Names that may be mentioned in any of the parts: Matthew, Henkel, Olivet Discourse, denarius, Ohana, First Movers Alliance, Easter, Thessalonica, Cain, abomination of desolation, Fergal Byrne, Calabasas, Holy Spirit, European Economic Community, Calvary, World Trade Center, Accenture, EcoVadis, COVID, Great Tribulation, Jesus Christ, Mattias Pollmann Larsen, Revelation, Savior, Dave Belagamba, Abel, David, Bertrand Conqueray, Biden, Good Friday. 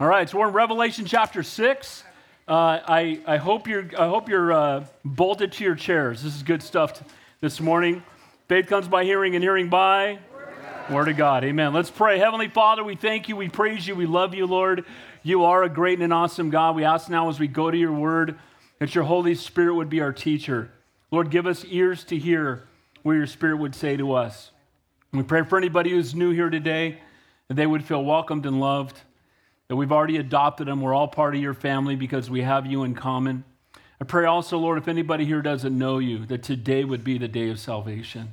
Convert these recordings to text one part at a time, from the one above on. All right, so we're in Revelation chapter 6. I hope you're bolted to your chairs. This is good stuff this morning. Faith comes by hearing, and hearing by Word of God. Amen. Let's pray. Heavenly Father, we thank you, we praise you, we love you, Lord. You are a great and an awesome God. We ask now as we go to your word that your Holy Spirit would be our teacher. Lord, give us ears to hear what your Spirit would say to us. And we pray for anybody who's new here today that they would feel welcomed and loved, that we've already adopted them. We're all part of your family because we have you in common. I pray also, Lord, if anybody here doesn't know you, that today would be the day of salvation.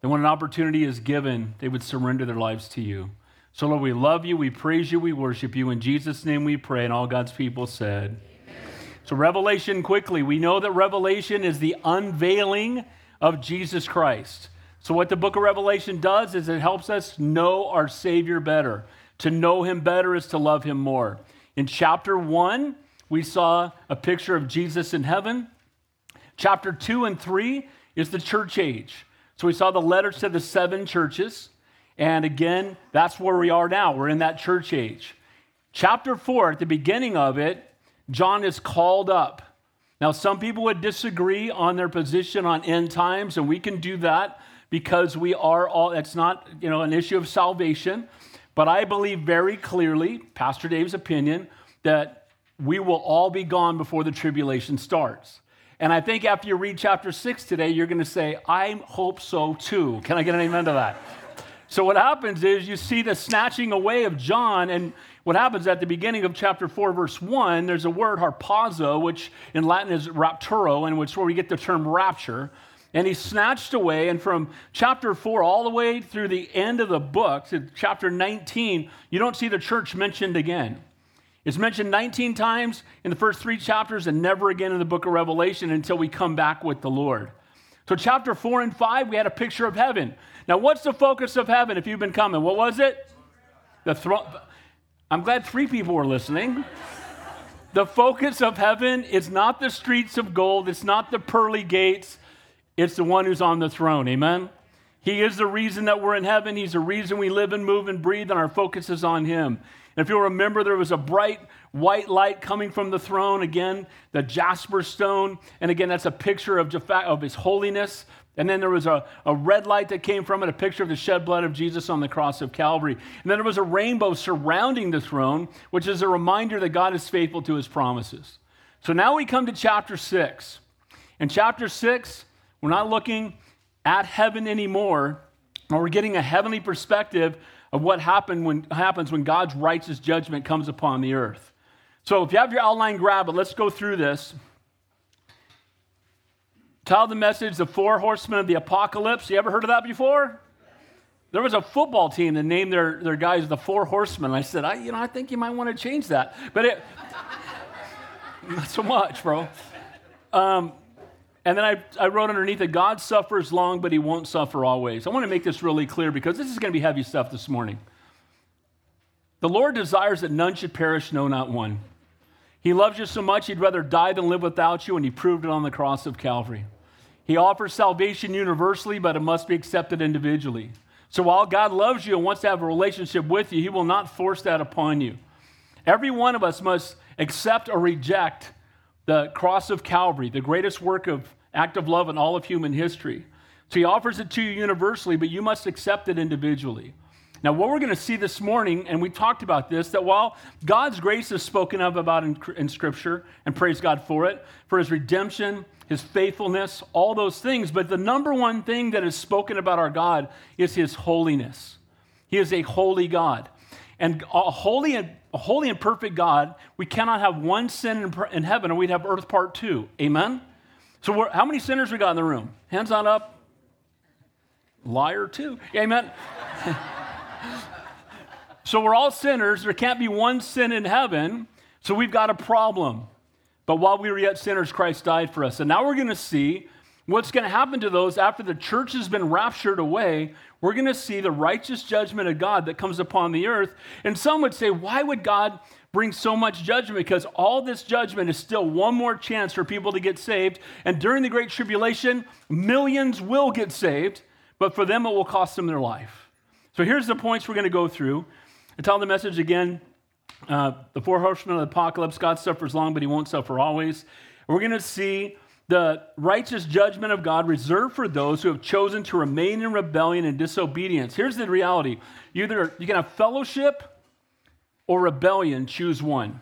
That when an opportunity is given, they would surrender their lives to you. So, Lord, we love you, we praise you, we worship you. In Jesus' name we pray, and all God's people said. Amen. So Revelation quickly. We know that Revelation is the unveiling of Jesus Christ. So what the book of Revelation does is it helps us know our Savior better. To know him better is to love him more. In chapter 1, we saw a picture of Jesus in heaven. Chapter 2 and 3 is the church age. So we saw the letters to the 7 churches. And again, that's where we are now. We're in that church age. Chapter 4, at the beginning of it, John is called up. Now, some people would disagree on their position on end times, and we can do that because we are all, it's not, an issue of salvation. But I believe very clearly, Pastor Dave's opinion, that we will all be gone before the tribulation starts. And I think after you read chapter 6 today, you're going to say, I hope so too. Can I get an amen to that? So what happens is you see the snatching away of John, and what happens at the beginning of chapter 4, verse 1, there's a word, harpazo, which in Latin is rapturo, and which is where we get the term rapture. And he's snatched away, and from chapter 4 all the way through the end of the book, to chapter 19, you don't see the church mentioned again. It's mentioned 19 times in the first 3 chapters and never again in the book of Revelation until we come back with the Lord. So chapter 4 and 5, we had a picture of heaven. Now, what's the focus of heaven if you've been coming? What was it? The throne. I'm glad 3 people were listening. The focus of heaven is not the streets of gold. It's not the pearly gates. It's the one who's on the throne. Amen? He is the reason that we're in heaven. He's the reason we live and move and breathe, and our focus is on him. And if you'll remember, there was a bright white light coming from the throne. Again, the Jasper stone. And again, that's a picture of his holiness. And then there was a red light that came from it, a picture of the shed blood of Jesus on the cross of Calvary. And then there was a rainbow surrounding the throne, which is a reminder that God is faithful to his promises. So now we come to chapter 6. In chapter 6, we're not looking at heaven anymore, or we're getting a heavenly perspective of what happens when God's righteous judgment comes upon the earth. So if you have your outline, grab it. Let's go through this. Title the message, The Four Horsemen of the Apocalypse. You ever heard of that before? There was a football team that named their guys the Four Horsemen. I said, I think you might want to change that. But it, not so much, bro. And then I wrote underneath that God suffers long, but he won't suffer always. I want to make this really clear because this is going to be heavy stuff this morning. The Lord desires that none should perish, no, not one. He loves you so much, he'd rather die than live without you, and he proved it on the cross of Calvary. He offers salvation universally, but it must be accepted individually. So while God loves you and wants to have a relationship with you, he will not force that upon you. Every one of us must accept or reject the cross of Calvary, the greatest act of love in all of human history. So he offers it to you universally, but you must accept it individually. Now, what we're going to see this morning, and we talked about this, that while God's grace is spoken of about in Scripture, and praise God for it, for his redemption, his faithfulness, all those things, but the number one thing that is spoken about our God is his holiness. He is a holy God. And a holy and perfect God, we cannot have one sin in heaven, or we'd have earth part 2. Amen? So how many sinners we got in the room? Hands on up. Liar 2. Amen? So we're all sinners. There can't be one sin in heaven. So we've got a problem. But while we were yet sinners, Christ died for us. And now we're going to see what's going to happen to those after the church has been raptured away. We're going to see the righteous judgment of God that comes upon the earth. And some would say, why would God bring so much judgment? Because all this judgment is still one more chance for people to get saved. And during the Great Tribulation, millions will get saved, but for them, it will cost them their life. So here's the points we're going to go through. I tell the message again, The Four Horsemen of the Apocalypse, God suffers long, but he won't suffer always. We're going to see the righteous judgment of God reserved for those who have chosen to remain in rebellion and disobedience. Here's the reality. Either you can have fellowship or rebellion. Choose one.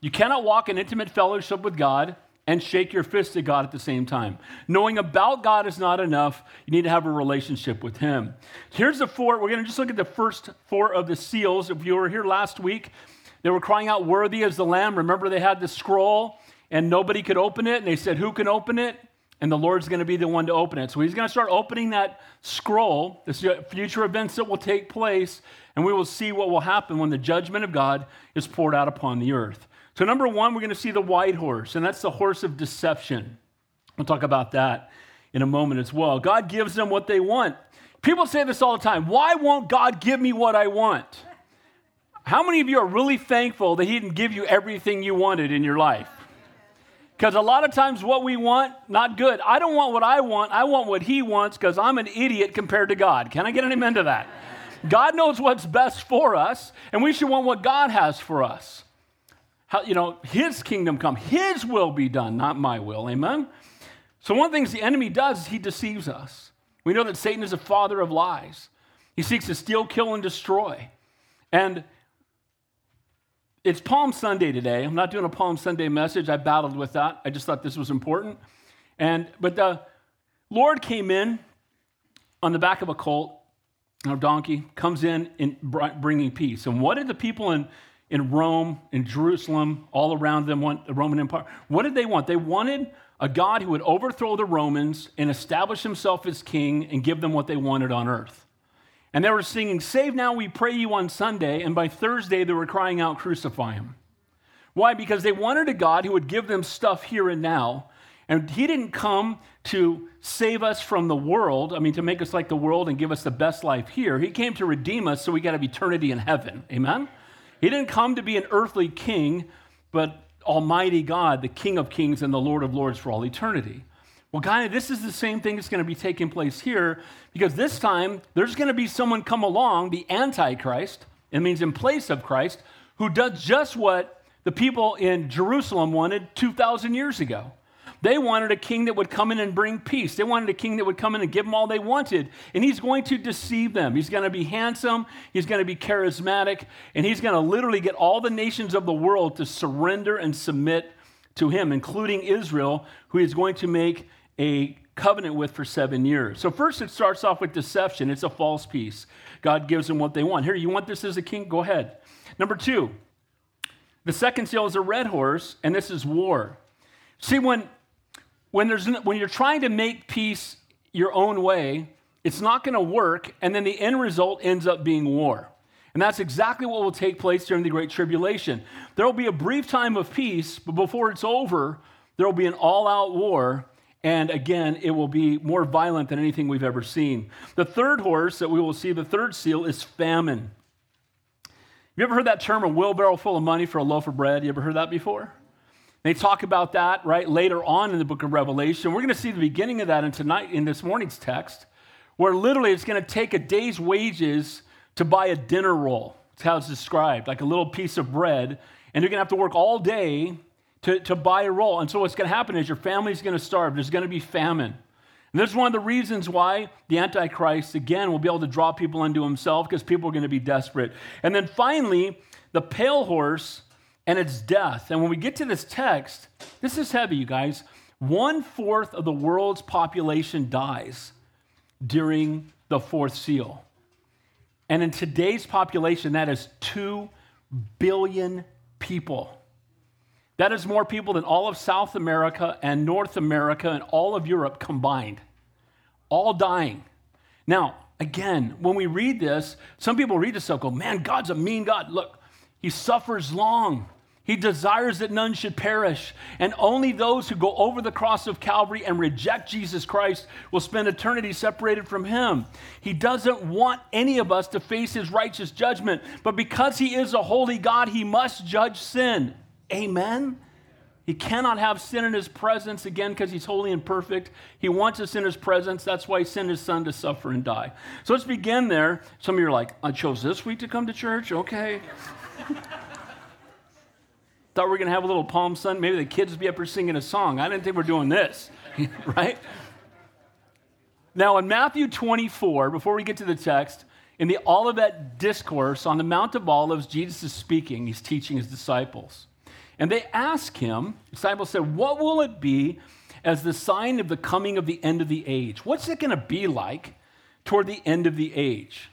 You cannot walk in intimate fellowship with God and shake your fist at God at the same time. Knowing about God is not enough. You need to have a relationship with him. Here's the four. We're going to just look at the first four of the seals. If you were here last week, they were crying out, "Worthy is the Lamb." Remember, they had the scroll and nobody could open it. And they said, "Who can open it?" And the Lord's going to be the one to open it. So he's going to start opening that scroll, the future events that will take place, and we will see what will happen when the judgment of God is poured out upon the earth. So number one, we're going to see the white horse, and that's the horse of deception. We'll talk about that in a moment as well. God gives them what they want. People say this all the time. Why won't God give me what I want? How many of you are really thankful that he didn't give you everything you wanted in your life? Because a lot of times what we want, not good. I don't want what I want. I want what he wants because I'm an idiot compared to God. Can I get an amen to that? God knows what's best for us, and we should want what God has for us. How, you know, his kingdom come. His will be done, not my will. Amen? So one of the things the enemy does is he deceives us. We know that Satan is a father of lies. He seeks to steal, kill, and destroy. And it's Palm Sunday today. I'm not doing a Palm Sunday message. I battled with that. I just thought this was important. But the Lord came in on the back of a colt, or donkey, comes in bringing peace. And what did the people in Rome, in Jerusalem, all around them want? The Roman Empire? What did they want? They wanted a God who would overthrow the Romans and establish himself as king and give them what they wanted on earth. And they were singing, "Save now, we pray you" on Sunday, and by Thursday they were crying out, "Crucify him." Why? Because they wanted a God who would give them stuff here and now, and he didn't come to save us from the world, to make us like the world and give us the best life here. He came to redeem us so we could have eternity in heaven, amen? He didn't come to be an earthly king, but Almighty God, the King of kings and the Lord of lords for all eternity. Well, kind of, this is the same thing that's going to be taking place here, because this time there's going to be someone come along, the Antichrist, it means in place of Christ, who does just what the people in Jerusalem wanted 2,000 years ago. They wanted a king that would come in and bring peace. They wanted a king that would come in and give them all they wanted, and he's going to deceive them. He's going to be handsome, he's going to be charismatic, and he's going to literally get all the nations of the world to surrender and submit to him, including Israel, who he's going to make a covenant with for 7 years. So first it starts off with deception. It's a false peace. God gives them what they want. Here, you want this as a king? Go ahead. Number two, the second seal is a red horse, and this is war. See, when you're trying to make peace your own way, it's not going to work, and then the end result ends up being war. And that's exactly what will take place during the Great Tribulation. There will be a brief time of peace, but before it's over, there will be an all-out war. And again, it will be more violent than anything we've ever seen. The third horse that we will see, the third seal, is famine. You ever heard that term, a wheelbarrow full of money for a loaf of bread? You ever heard that before? They talk about that right later on in the book of Revelation. We're going to see the beginning of that in this morning's text, where literally it's going to take a day's wages to buy a dinner roll. That's how it's described, like a little piece of bread. And you're going to have to work all day to buy a roll. And so what's going to happen is your family's going to starve. There's going to be famine. And this is one of the reasons why the Antichrist, again, will be able to draw people into himself, because people are going to be desperate. And then finally, the pale horse and its death. And when we get to this text, this is heavy, you guys. 1/4 of the world's population dies during the fourth seal. And in today's population, that is 2 billion people. That is more people than all of South America and North America and all of Europe combined, all dying. Now, again, when we read this, some people read this and go, "Man, God's a mean God. Look, he suffers long. He desires that none should perish. And only those who go over the cross of Calvary and reject Jesus Christ will spend eternity separated from him. He doesn't want any of us to face his righteous judgment, but because he is a holy God, he must judge sin." Amen? He cannot have sin in his presence, again, because he's holy and perfect. He wants us in his presence. That's why he sent his son to suffer and die. So let's begin there. Some of you are like, "I chose this week to come to church? Okay." Thought we were going to have a little Palm Sunday. Maybe the kids would be up here singing a song. I didn't think we were doing this, right? Now, in Matthew 24, before we get to the text, in the Olivet Discourse on the Mount of Olives, Jesus is speaking. He's teaching his disciples. And they ask him, the disciples said, what will it be as the sign of the coming of the end of the age? What's it going to be like toward the end of the age?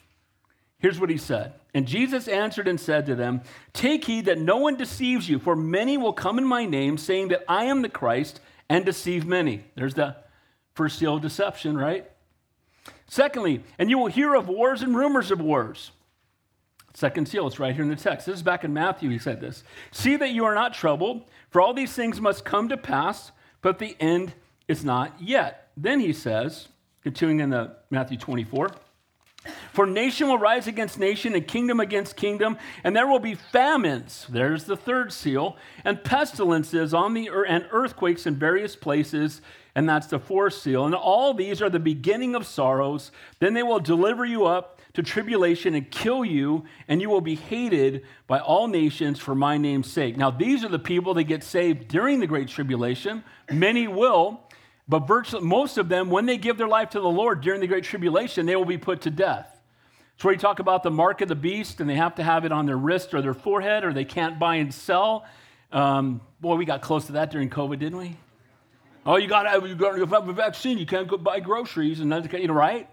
Here's what he said. And Jesus answered and said to them, take heed that no one deceives you, for many will come in my name, saying that I am the Christ, and deceive many. There's the first seal of deception, right? Secondly, and you will hear of wars and rumors of wars. Second seal, it's right here in the text. This is back in Matthew, he said this. See that you are not troubled, for all these things must come to pass, but the end is not yet. Then he says, continuing in the Matthew 24, for nation will rise against nation and kingdom against kingdom, and there will be famines, there's the third seal, and pestilences on the earth, and earthquakes in various places, and that's the fourth seal. And all these are the beginning of sorrows. Then they will deliver you up to tribulation and kill you, and you will be hated by all nations for my name's sake. Now, these are the people that get saved during the Great Tribulation. Many will. But virtually most of them, when they give their life to the Lord during the Great Tribulation, they will be put to death. It's where you talk about the mark of the beast, and they have to have it on their wrist or their forehead, or they can't buy and sell. Boy, we got close to that during COVID, didn't we? Oh, you got to have a vaccine. You can't go buy groceries, and that's, you know, right?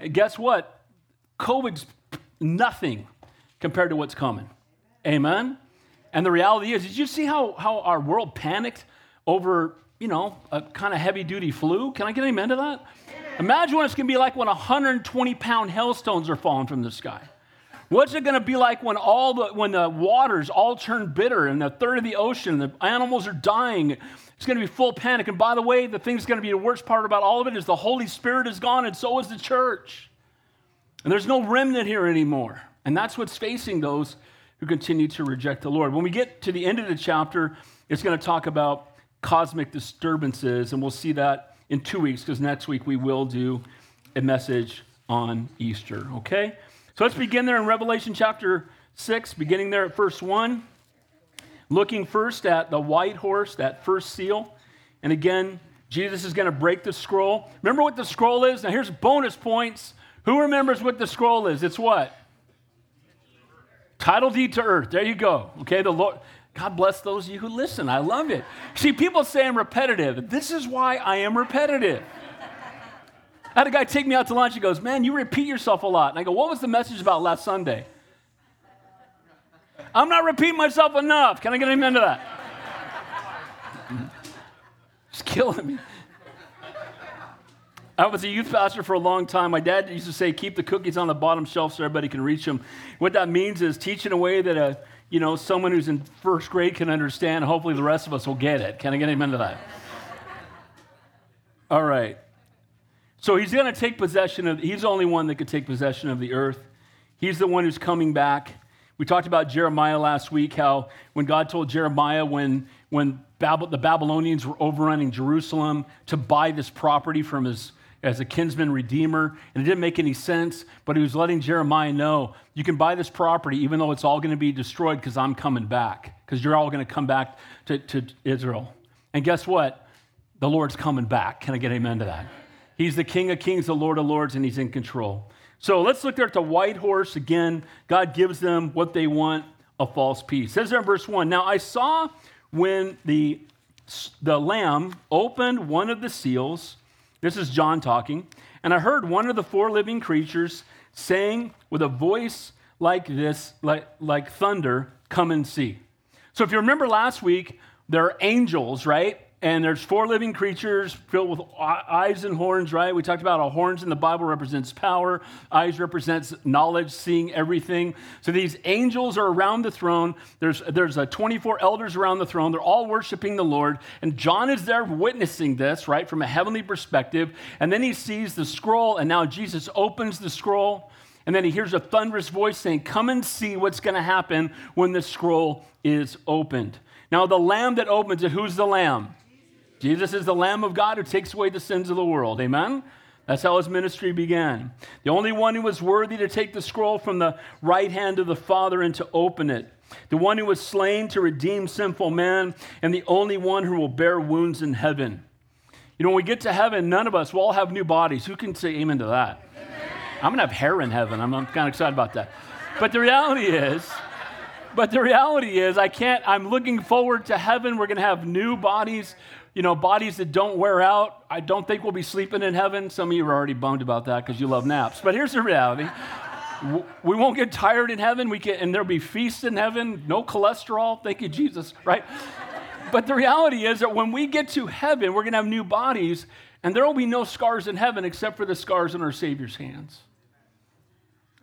And guess what? COVID's nothing compared to what's coming. Amen? And the reality is, did you see how our world panicked over, you know, a kind of heavy-duty flu? Can I get an amen to that? Yeah. Imagine what it's going to be like when 120-pound hailstones are falling from the sky. What's it going to be like when the waters all turn bitter and a third of the ocean, the animals are dying? It's going to be full panic. And by the way, the thing's going to be the worst part about all of it is the Holy Spirit is gone, and so is the church. And there's no remnant here anymore. And that's what's facing those who continue to reject the Lord. When we get to the end of the chapter, it's going to talk about cosmic disturbances, and we'll see that in 2 weeks, because next week we will do a message on Easter, okay? So let's begin there in Revelation chapter 6, beginning there at verse 1, looking first at the white horse, that first seal, and again, Jesus is going to break the scroll. Remember what the scroll is? Now here's bonus points. Who remembers what the scroll is? It's what? Title deed to earth. There you go, okay? The Lord... God bless those of you who listen. I love it. See, people say I'm repetitive. This is why I am repetitive. I had a guy take me out to lunch. He goes, man, you repeat yourself a lot. And I go, what was the message about last Sunday? I'm not repeating myself enough. Can I get an amen to that? It's killing me. I was a youth pastor for a long time. My dad used to say, keep the cookies on the bottom shelf so everybody can reach them. What that means is teach in a way that someone who's in first grade can understand. Hopefully the rest of us will get it. Can I get him into that? All right. So he's going to take possession of, he's the only one that could take possession of the earth. He's the one who's coming back. We talked about Jeremiah last week, how when God told Jeremiah when the Babylonians were overrunning Jerusalem to buy this property from his as a kinsman redeemer, and it didn't make any sense, but he was letting Jeremiah know, you can buy this property even though it's all going to be destroyed because I'm coming back, because you're all going to come back to Israel. And guess what? The Lord's coming back. Can I get amen to that? He's the King of Kings, the Lord of Lords, and he's in control. So let's look there at the white horse again. God gives them what they want, a false peace. It says there in verse 1, now I saw when the Lamb opened one of the seals. This is John talking. And I heard one of the four living creatures saying with a voice like this, like thunder, come and see. So if you remember last week, there are angels, right? And there's four living creatures filled with eyes and horns, right? We talked about how horns in the Bible represents power. Eyes represents knowledge, seeing everything. So these angels are around the throne. There's 24 elders around the throne. They're all worshiping the Lord. And John is there witnessing this, right, from a heavenly perspective. And then he sees the scroll, and now Jesus opens the scroll. And then he hears a thunderous voice saying, come and see what's going to happen when the scroll is opened. Now the Lamb that opens it, who's the Lamb? Jesus is the Lamb of God who takes away the sins of the world. Amen? That's how his ministry began. The only one who was worthy to take the scroll from the right hand of the Father and to open it. the one who was slain to redeem sinful man, and the only one who will bear wounds in heaven. You know, when we get to heaven, none of us will all have new bodies. Who can say amen to that? Amen. I'm going to have hair in heaven. I'm kind of excited about that. But the reality is, I'm looking forward to heaven. We're going to have new bodies, you know, bodies that don't wear out. I don't think we'll be sleeping in heaven. Some of you are already bummed about that because you love naps. But here's the reality. We won't get tired in heaven. And there'll be feasts in heaven. No cholesterol. Thank you, Jesus, right? But the reality is that when we get to heaven, we're going to have new bodies, and there will be no scars in heaven except for the scars on our Savior's hands.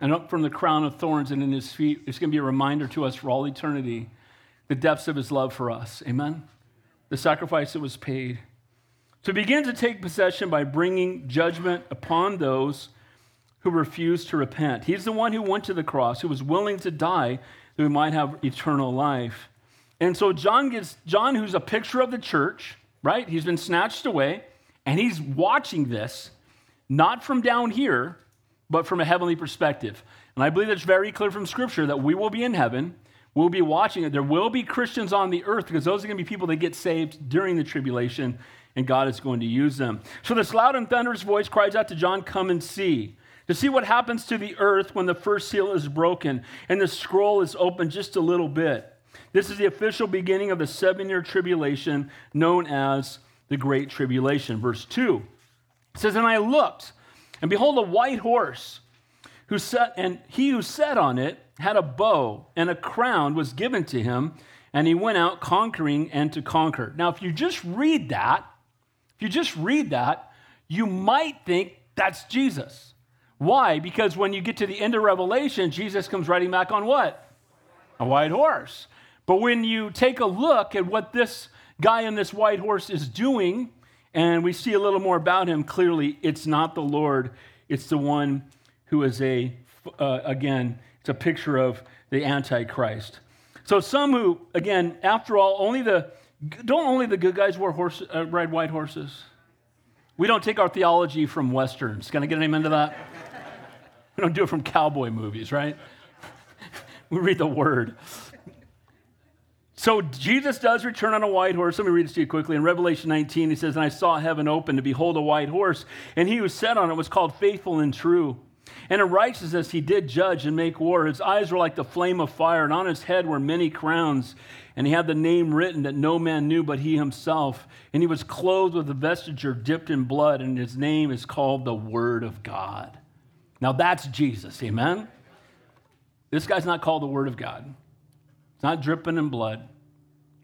And up from the crown of thorns and in his feet, it's going to be a reminder to us for all eternity, the depths of his love for us. Amen? The sacrifice that was paid. To begin to take possession by bringing judgment upon those who refuse to repent. He's the one who went to the cross, who was willing to die that we might have eternal life. And so John, who's a picture of the church, right? He's been snatched away, and he's watching this, not from down here, but from a heavenly perspective. And I believe that's very clear from Scripture that we will be in heaven. We'll be watching it. There will be Christians on the earth because those are going to be people that get saved during the tribulation, and God is going to use them. So this loud and thunderous voice cries out to John, "Come and see." To see what happens to the earth when the first seal is broken and the scroll is opened just a little bit. This is the official beginning of the 7-year tribulation known as the Great Tribulation. Verse 2 says, "And I looked, and behold, a white horse, and he who sat on it had a bow, and a crown was given to him, and he went out conquering and to conquer." Now, if you just read that, you might think that's Jesus. Why? Because when you get to the end of Revelation, Jesus comes riding back on what? A white horse. But when you take a look at what this guy on this white horse is doing, and we see a little more about him, clearly it's not the Lord. It's the one who is it's a picture of the Antichrist. So some who, again, after all, only the good guys ride white horses? We don't take our theology from Westerns. Can I get an amen to that? We don't do it from cowboy movies, right? We read the Word. So Jesus does return on a white horse. Let me read this to you quickly. In Revelation 19, he says, "And I saw heaven open, and behold, a white horse. And he who sat on it was called Faithful and True. And in righteousness he did judge and make war. His eyes were like the flame of fire, and on his head were many crowns. And he had the name written that no man knew but he himself. And he was clothed with a vesture dipped in blood, and his name is called the Word of God." Now that's Jesus, amen? This guy's not called the Word of God. He's not dripping in blood,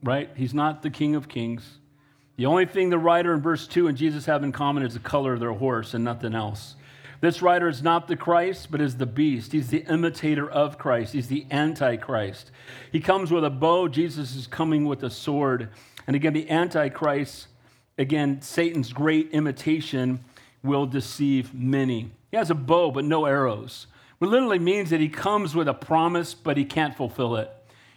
right? He's not the King of Kings. The only thing the writer in verse 2 and Jesus have in common is the color of their horse and nothing else. This writer is not the Christ, but is the beast. He's the imitator of Christ. He's the Antichrist. He comes with a bow. Jesus is coming with a sword. And again, the Antichrist, again, Satan's great imitation, will deceive many. He has a bow, but no arrows. What literally means that he comes with a promise, but he can't fulfill it.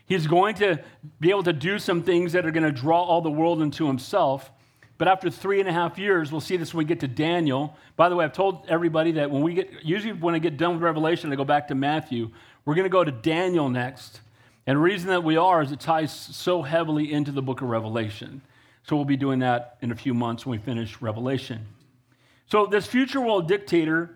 He's going to be able to do some things that are going to draw all the world into himself. But after 3.5 years, we'll see this when we get to Daniel. By the way, I've told everybody that when I get done with Revelation, I go back to Matthew. We're going to go to Daniel next. And the reason that we are is it ties so heavily into the book of Revelation. So we'll be doing that in a few months when we finish Revelation. So this future world dictator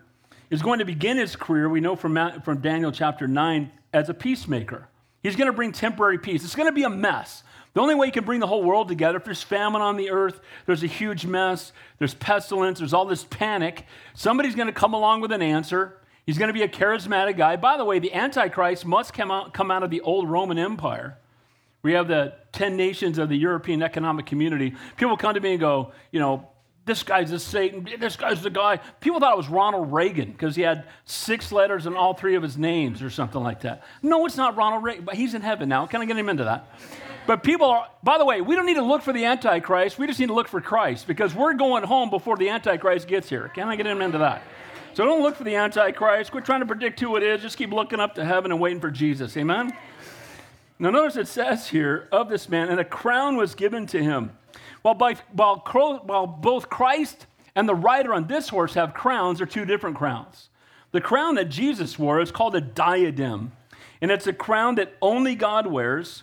is going to begin his career, we know from Daniel chapter 9, as a peacemaker. He's going to bring temporary peace. It's going to be a mess. The only way you can bring the whole world together, if there's famine on the earth, there's a huge mess, there's pestilence, there's all this panic, somebody's going to come along with an answer. He's going to be a charismatic guy. By the way, the Antichrist must come out of the old Roman Empire. We have the 10 nations of the European Economic Community. People come to me and go, you know, "This guy's a Satan. This guy's the guy." People thought it was Ronald Reagan because he had 6 letters in all 3 of his names or something like that. No, it's not Ronald Reagan, but he's in heaven now. Can I get him into that? But by the way, we don't need to look for the Antichrist. We just need to look for Christ because we're going home before the Antichrist gets here. Can I get him into that? So don't look for the Antichrist. Quit trying to predict who it is. Just keep looking up to heaven and waiting for Jesus. Amen? Now notice it says here of this man, "And a crown was given to him." While both Christ and the rider on this horse have crowns, they're two different crowns. The crown that Jesus wore is called a diadem. And it's a crown that only God wears.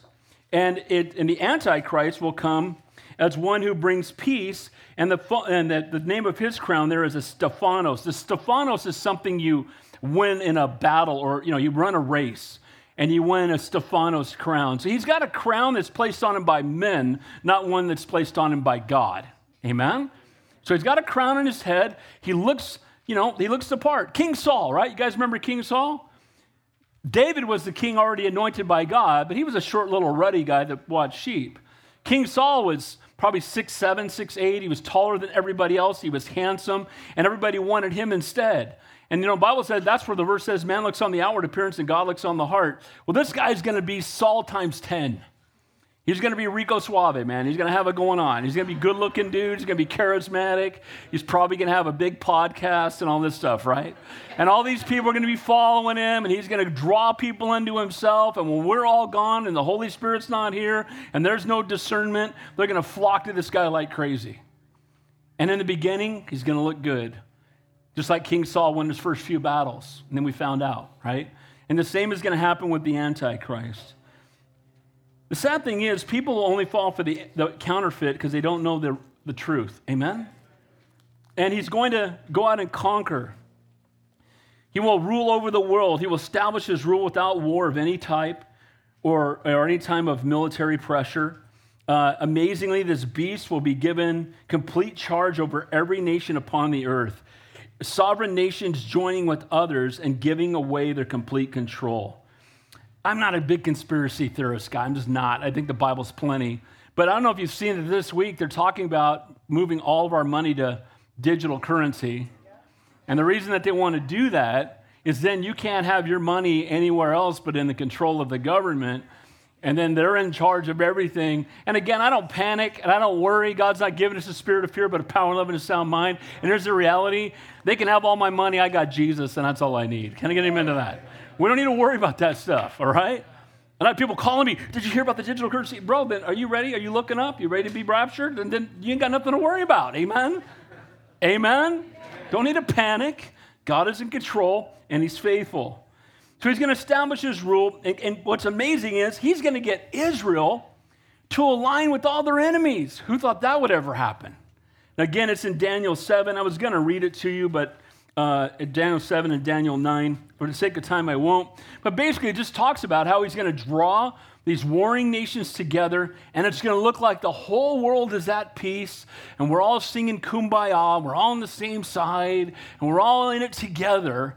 And the Antichrist will come as one who brings peace. And the name of his crown there is a Stephanos. The Stephanos is something you win in a battle, or you run a race and you win a Stephanos crown. So he's got a crown that's placed on him by men, not one that's placed on him by God. Amen? So he's got a crown on his head. He looks, he looks the part. King Saul, right? You guys remember King Saul? David was the king already anointed by God, but he was a short little ruddy guy that watched sheep. King Saul was probably 6'7", 6'8". He was taller than everybody else. He was handsome, and everybody wanted him instead. And, the Bible said that's where the verse says, man looks on the outward appearance and God looks on the heart. Well, this guy's going to be Saul times 10. He's going to be Rico Suave, man. He's going to have it going on. He's going to be good-looking dude. He's going to be charismatic. He's probably going to have a big podcast and all this stuff, right? And all these people are going to be following him, and he's going to draw people into himself. And when we're all gone and the Holy Spirit's not here and there's no discernment, they're going to flock to this guy like crazy. And in the beginning, he's going to look good, just like King Saul won his first few battles. And then we found out, right? And the same is going to happen with the Antichrist. The sad thing is, people will only fall for the counterfeit because they don't know the truth. Amen? And he's going to go out and conquer. He will rule over the world. He will establish his rule without war of any type or any time of military pressure. Amazingly, this beast will be given complete charge over every nation upon the earth. Sovereign nations joining with others and giving away their complete control. I'm not a big conspiracy theorist guy. I'm just not. I think the Bible's plenty. But I don't know if you've seen it this week. They're talking about moving all of our money to digital currency. And the reason that they want to do that is then you can't have your money anywhere else but in the control of the government. And then they're in charge of everything. And again, I don't panic and I don't worry. God's not giving us a spirit of fear, but a power, love, and a sound mind. And here's the reality. They can have all my money. I got Jesus, and that's all I need. Can I get amen to that? We don't need to worry about that stuff, all right? And I have people calling me, did you hear about the digital currency? Bro, then are you ready? Are you looking up? You ready to be raptured? And then you ain't got nothing to worry about, amen? Amen? Don't need to panic. God is in control, and he's faithful. So he's going to establish his rule, and what's amazing is he's going to get Israel to align with all their enemies. Who thought that would ever happen? And again, it's in Daniel 7. I was going to read it to you, but Daniel 7 and Daniel 9. For the sake of time, I won't. But basically, it just talks about how he's going to draw these warring nations together, and it's going to look like the whole world is at peace, and we're all singing Kumbaya, we're all on the same side, and we're all in it together.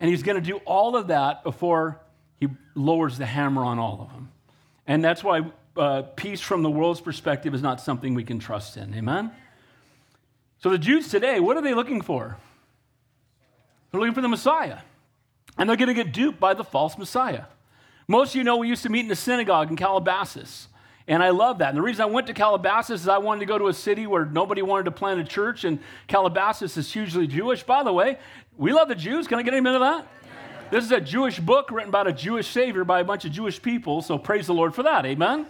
And he's going to do all of that before he lowers the hammer on all of them. And that's why peace from the world's perspective is not something we can trust in. Amen? So the Jews today, what are they looking for? They're looking for the Messiah. And they're going to get duped by the false Messiah. Most of you know we used to meet in the synagogue in Calabasas. And I love that. And the reason I went to Calabasas is I wanted to go to a city where nobody wanted to plant a church. And Calabasas is hugely Jewish. By the way, we love the Jews. Can I get amen to that? Yeah. This is a Jewish book written about a Jewish Savior by a bunch of Jewish people. So praise the Lord for that. Amen?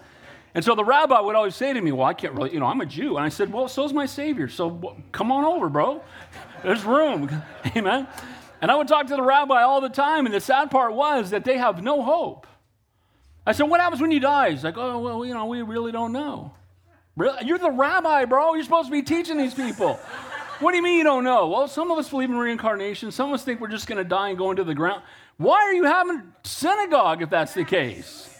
And so the rabbi would always say to me, well, I can't really, I'm a Jew. And I said, well, so's my Savior. So come on over, bro. There's room. Amen? And I would talk to the rabbi all the time, and the sad part was that they have no hope. I said, what happens when you die? He's like, oh, well, we really don't know. Really? You're the rabbi, bro. You're supposed to be teaching these people. What do you mean you don't know? Well, some of us believe in reincarnation. Some of us think we're just going to die and go into the ground. Why are you having synagogue if that's the case?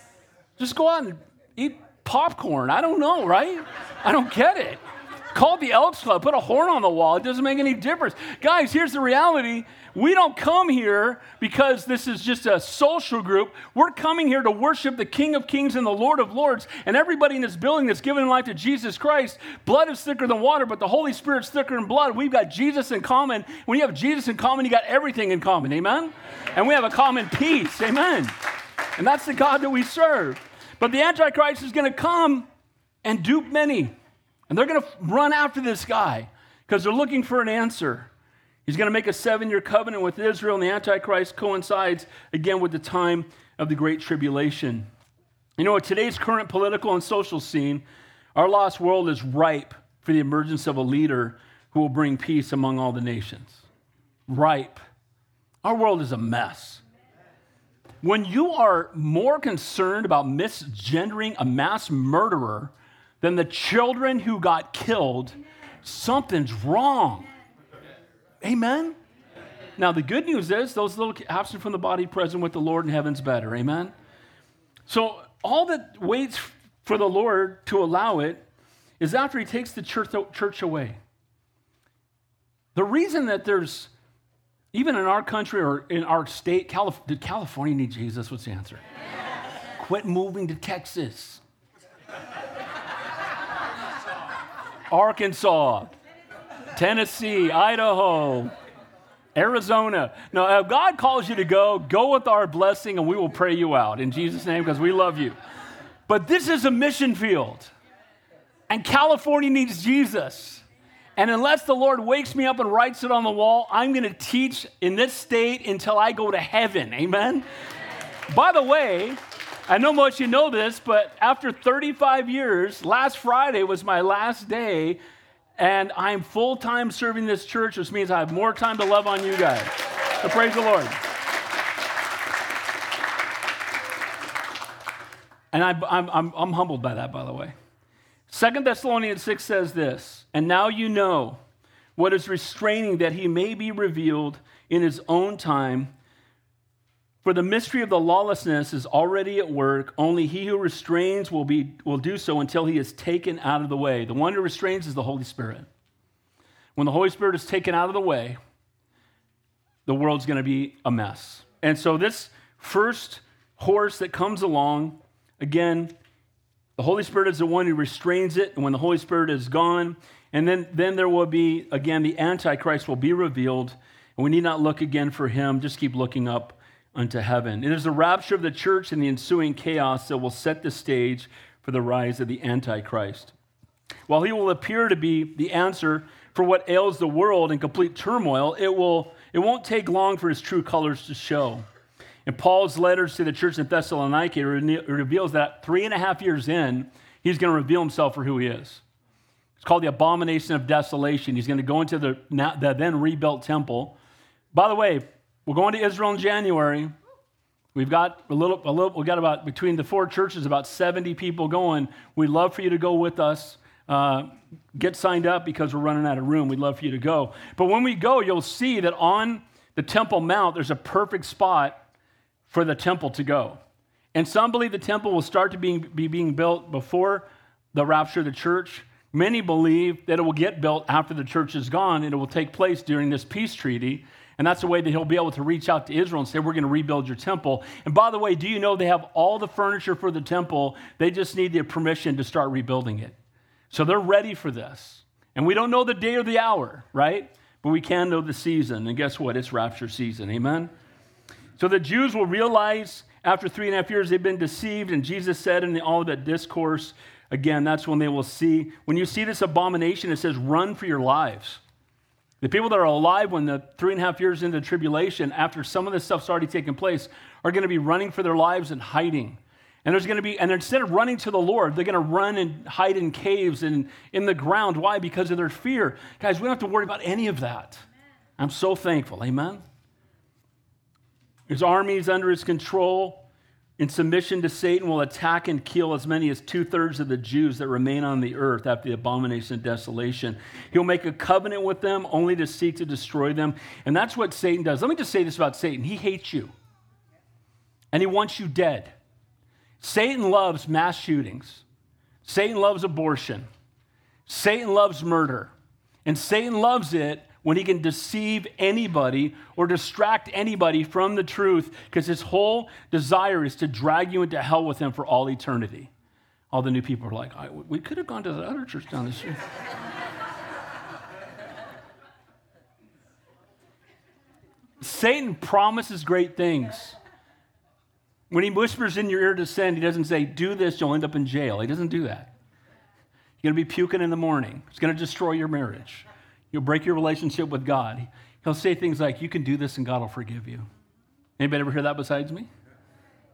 Just go out and eat popcorn. I don't know, right? I don't get it. Called the Elks Club, put a horn on the wall. It doesn't make any difference. Guys, here's the reality. We don't come here because this is just a social group. We're coming here to worship the King of Kings and the Lord of Lords. And everybody in this building that's given life to Jesus Christ, blood is thicker than water, but the Holy Spirit's thicker than blood. We've got Jesus in common. When you have Jesus in common, you got everything in common. Amen? And we have a common peace. Amen? And that's the God that we serve. But the Antichrist is going to come and dupe many. And they're going to run after this guy because they're looking for an answer. He's going to make a 7-year covenant with Israel, and the Antichrist coincides, again, with the time of the Great Tribulation. At today's current political and social scene, our lost world is ripe for the emergence of a leader who will bring peace among all the nations. Ripe. Our world is a mess. when you are more concerned about misgendering a mass murderer than the children who got killed, something's wrong. Amen? Now, the good news is those little absent from the body, present with the Lord in heaven's better. Amen? So all that waits for the Lord to allow it is after he takes the church away. The reason that there's, even in our country or in our state, did California need Jesus? What's the answer? Yeah. Quit moving to Texas. Arkansas, Tennessee, Idaho, Arizona. Now, if God calls you to go, go with our blessing and we will pray you out in Jesus' name because we love you. But this is a mission field. And California needs Jesus. And unless the Lord wakes me up and writes it on the wall, I'm going to teach in this state until I go to heaven. Amen? By the way, I know most of you know this, but after 35 years, last Friday was my last day, and I'm full-time serving this church, which means I have more time to love on you guys. So praise the Lord. And I'm humbled by that, by the way. 2 Thessalonians 6 says this, and now you know what is restraining that he may be revealed in his own time. For the mystery of the lawlessness is already at work. Only he who restrains will do so until he is taken out of the way. The one who restrains is the Holy Spirit. When the Holy Spirit is taken out of the way, the world's going to be a mess. And so this first horse that comes along, again, the Holy Spirit is the one who restrains it, and when the Holy Spirit is gone, and then there will be, again, the Antichrist will be revealed, and we need not look again for him, just keep looking up unto heaven. It is the rapture of the church and the ensuing chaos that will set the stage for the rise of the Antichrist. While he will appear to be the answer for what ails the world in complete turmoil, it won't take long for his true colors to show. And Paul's letters to the church in Thessalonica reveals that 3.5 years in, he's going to reveal himself for who he is. It's called the abomination of desolation. He's going to go into the then rebuilt temple. By the way, we're going to Israel in January. We've got about between the four churches about 70 people going. We'd love for you to go with us. Get signed up because we're running out of room. We'd love for you to go. But when we go, you'll see that on the Temple Mount, there's a perfect spot for the temple to go. And some believe the temple will start to be being built before the rapture of the church. Many believe that it will get built after the church is gone, and it will take place during this peace treaty. And that's the way that he'll be able to reach out to Israel and say, we're going to rebuild your temple. And by the way, do you know they have all the furniture for the temple? They just need their permission to start rebuilding it. So they're ready for this. And we don't know the day or the hour, right? But we can know the season. And guess what? It's rapture season. Amen? So the Jews will realize after 3.5 years they've been deceived, and Jesus said in the Olivet Discourse, again, that's when they will see. When you see this abomination, it says, run for your lives. The people that are alive when the 3.5 years into the tribulation, after some of this stuff's already taken place, are going to be running for their lives and hiding. And there's going to be, and instead of running to the Lord, they're going to run and hide in caves and in the ground. Why? Because of their fear. Guys, we don't have to worry about any of that. I'm so thankful. Amen? His armies under his control, in submission to Satan, will attack and kill as many as 2/3 of the Jews that remain on the earth after the abomination of desolation. He'll make a covenant with them only to seek to destroy them. And that's what Satan does. Let me just say this about Satan. He hates you. And he wants you dead. Satan loves mass shootings. Satan loves abortion. Satan loves murder. And Satan loves it when he can deceive anybody or distract anybody from the truth, because his whole desire is to drag you into hell with him for all eternity. All the new people are like, we could have gone to the other church down the street. Satan promises great things. When he whispers in your ear to sin, he doesn't say, do this, you'll end up in jail. He doesn't do that. You're going to be puking in the morning. It's going to destroy your marriage. You'll break your relationship with God. He'll say things like, you can do this and God will forgive you. Anybody ever hear that besides me?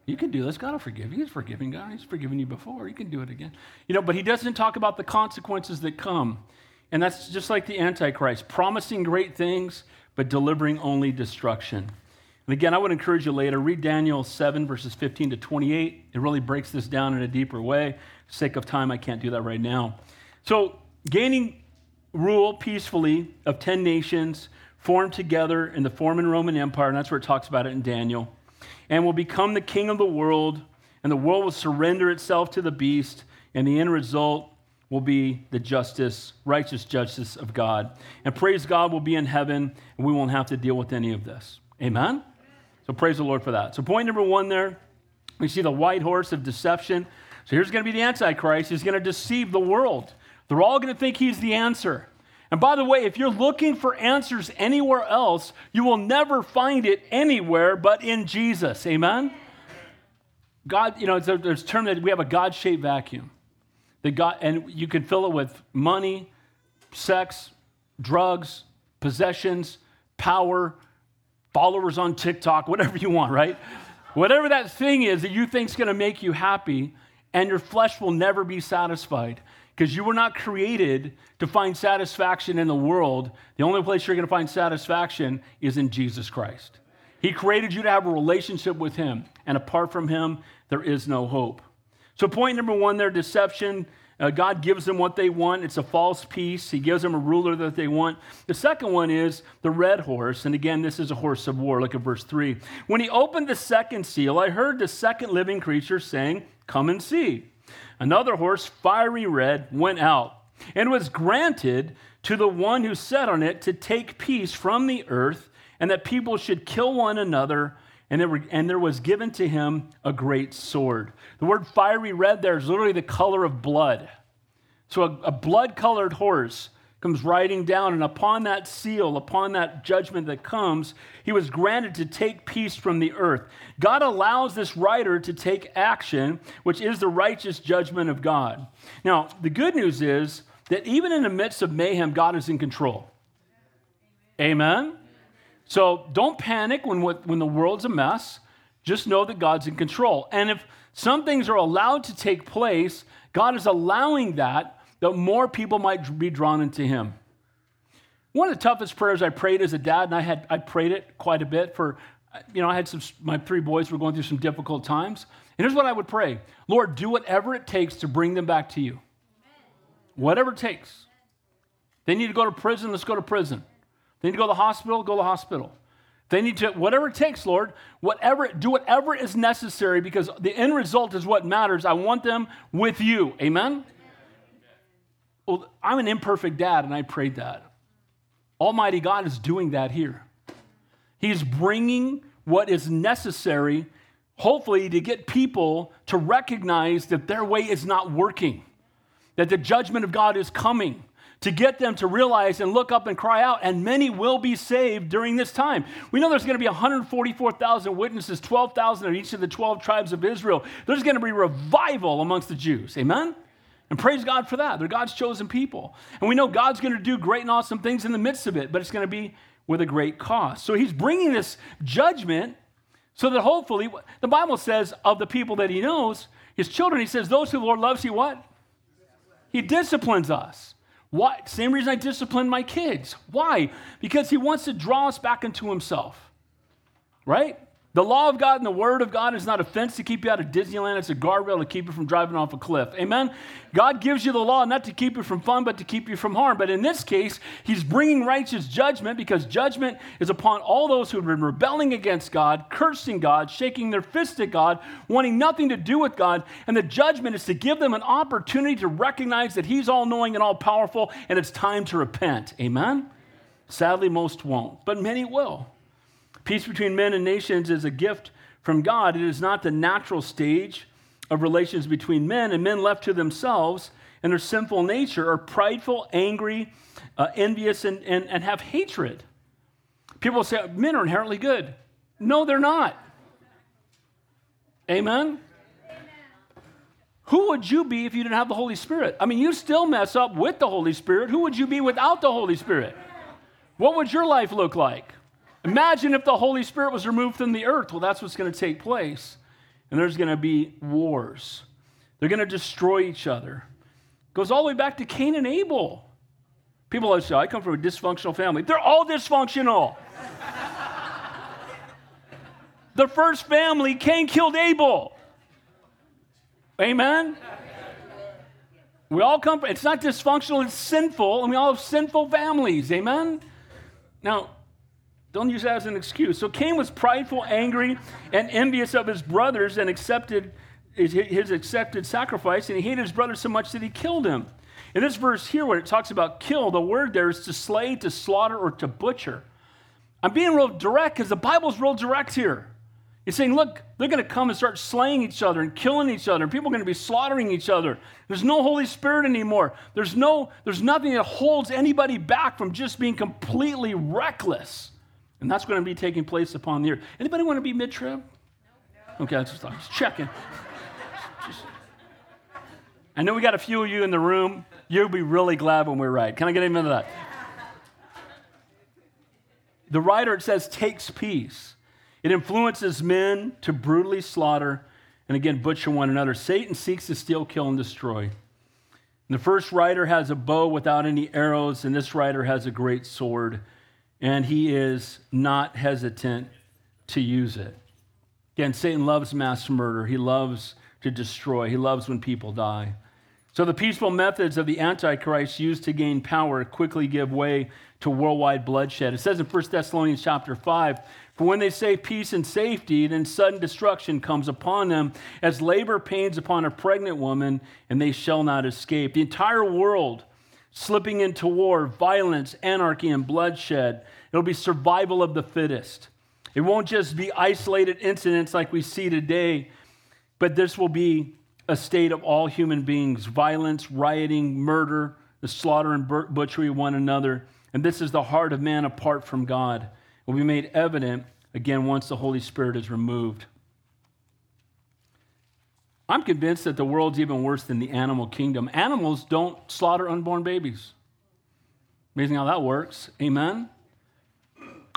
You can do this, God will forgive you. He's forgiving God. He's forgiven you before. You can do it again. But he doesn't talk about the consequences that come. And that's just like the Antichrist, promising great things, but delivering only destruction. And again, I would encourage you later, read Daniel 7, verses 15 to 28. It really breaks this down in a deeper way. For the sake of time, I can't do that right now. So gaining rule peacefully of 10 nations formed together in the former Roman Empire, and that's where it talks about it in Daniel, and will become the king of the world, and the world will surrender itself to the beast, and the end result will be the righteous justice of God. And praise God, will be in heaven, and we won't have to deal with any of this. Amen? So praise the Lord for that. So point number one there, we see the white horse of deception. So here's going to be the Antichrist. He's going to deceive the world. They're all going to think he's the answer. And by the way, if you're looking for answers anywhere else, you will never find it anywhere but in Jesus. Amen? God, there's a term that we have, a God-shaped vacuum. And you can fill it with money, sex, drugs, possessions, power, followers on TikTok, whatever you want, right? Whatever that thing is that you think is going to make you happy, and your flesh will never be satisfied because you were not created to find satisfaction in the world. The only place you're going to find satisfaction is in Jesus Christ. He created you to have a relationship with him, and apart from him, there is no hope. So point number one there, deception. God gives them what they want. It's a false peace. He gives them a ruler that they want. The second one is the red horse. And again, this is a horse of war. Look at verse 3. When he opened the second seal, I heard the second living creature saying, "Come and see." Another horse, fiery red, went out, and was granted to the one who sat on it to take peace from the earth, and that people should kill one another. And there was given to him a great sword. The word fiery red there is literally the color of blood. So a blood-colored horse comes riding down, and upon that seal, upon that judgment that comes, he was granted to take peace from the earth. God allows this rider to take action, which is the righteous judgment of God. Now, the good news is that even in the midst of mayhem, God is in control. Amen? So don't panic when the world's a mess. Just know that God's in control. And if some things are allowed to take place, God is allowing that more people might be drawn into him. One of the toughest prayers I prayed as a dad, and I prayed it quite a bit for, I had my three boys were going through some difficult times. And here's what I would pray. Lord, do whatever it takes to bring them back to you. Whatever it takes. They need to go to prison, let's go to prison. They need to go to the hospital, go to the hospital. They need to, whatever it takes, Lord, do whatever is necessary, because the end result is what matters. I want them with you. Amen? Well, I'm an imperfect dad, and I prayed that. Almighty God is doing that here. He's bringing what is necessary, hopefully, to get people to recognize that their way is not working, that the judgment of God is coming, to get them to realize and look up and cry out, and many will be saved during this time. We know there's going to be 144,000 witnesses, 12,000 of each of the 12 tribes of Israel. There's going to be revival amongst the Jews, amen? And praise God for that. They're God's chosen people. And we know God's going to do great and awesome things in the midst of it, but it's going to be with a great cost. So he's bringing this judgment so that hopefully, the Bible says of the people that he knows, his children, he says, those who the Lord loves, he what? He disciplines us. Why? Same reason I discipline my kids. Why? Because he wants to draw us back into himself, right? The law of God and the word of God is not a fence to keep you out of Disneyland. It's a guardrail to keep you from driving off a cliff. Amen? God gives you the law not to keep you from fun, but to keep you from harm. But in this case, he's bringing righteous judgment, because judgment is upon all those who have been rebelling against God, cursing God, shaking their fist at God, wanting nothing to do with God. And the judgment is to give them an opportunity to recognize that he's all-knowing and all-powerful, and it's time to repent. Amen? Sadly, most won't, but many will. Peace between men and nations is a gift from God. It is not the natural stage of relations between men, and men left to themselves and their sinful nature are prideful, angry, envious, and have hatred. People say, men are inherently good. No, they're not. Amen? Who would you be if you didn't have the Holy Spirit? I mean, you still mess up with the Holy Spirit. Who would you be without the Holy Spirit? What would your life look like? Imagine if the Holy Spirit was removed from the earth. Well, that's what's going to take place. And there's going to be wars. They're going to destroy each other. It goes all the way back to Cain and Abel. People always say, I come from a dysfunctional family. They're all dysfunctional. the first family, Cain killed Abel. Amen? We all come from, it's not dysfunctional, it's sinful, and we all have sinful families. Amen? Now, don't use that as an excuse. So Cain was prideful, angry, and envious of his brothers and accepted his accepted sacrifice, and he hated his brother so much that he killed him. In this verse here, when it talks about kill, the word there is to slay, to slaughter, or to butcher. I'm being real direct because the Bible's real direct here. It's saying, look, they're going to come and start slaying each other and killing each other. People are going to be slaughtering each other. There's no Holy Spirit anymore. There's nothing that holds anybody back from just being completely reckless. And that's going to be taking place upon the earth. Anybody want to be mid-trib? No. Okay, I was checking. I know we got a few of you in the room. You'll be really glad when we're right. Can I get amen to that? The writer, it says, takes peace. It influences men to brutally slaughter and, again, butcher one another. Satan seeks to steal, kill, and destroy. And the first rider has a bow without any arrows, and this rider has a great sword, and he is not hesitant to use it. Again, Satan loves mass murder. He loves to destroy. He loves when people die. So the peaceful methods of the Antichrist used to gain power quickly give way to worldwide bloodshed. It says in 1 Thessalonians chapter 5, for when they say peace and safety, then sudden destruction comes upon them as labor pains upon a pregnant woman, and they shall not escape. The entire world slipping into war, violence, anarchy, and bloodshed. It'll be survival of the fittest. It won't just be isolated incidents like we see today, but this will be a state of all human beings, violence, rioting, murder, the slaughter and butchery of one another. And this is the heart of man apart from God. It will be made evident, again, once the Holy Spirit is removed. I'm convinced that the world's even worse than the animal kingdom. Animals don't slaughter unborn babies. Amazing how that works. Amen?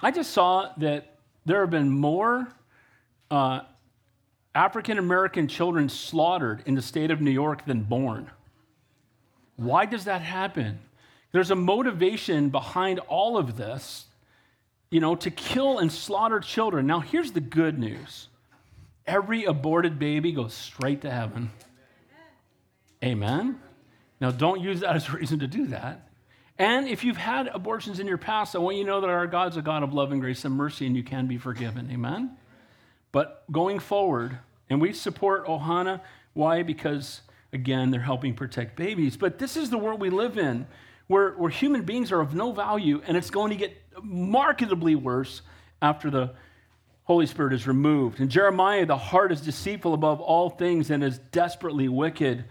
I just saw that there have been more African-American children slaughtered in the state of New York than born. Why does that happen? There's a motivation behind all of this, you know, to kill and slaughter children. Now, here's the good news. Every aborted baby goes straight to heaven. Amen. Now, don't use that as a reason to do that. And if you've had abortions in your past, I want you to know that our God's a God of love and grace and mercy, and you can be forgiven. Amen. But going forward, and we support Ohana. Why? Because, again, they're helping protect babies. But this is the world we live in, where human beings are of no value, and it's going to get markedly worse after the Holy Spirit is removed. In Jeremiah, the heart is deceitful above all things and is desperately wicked.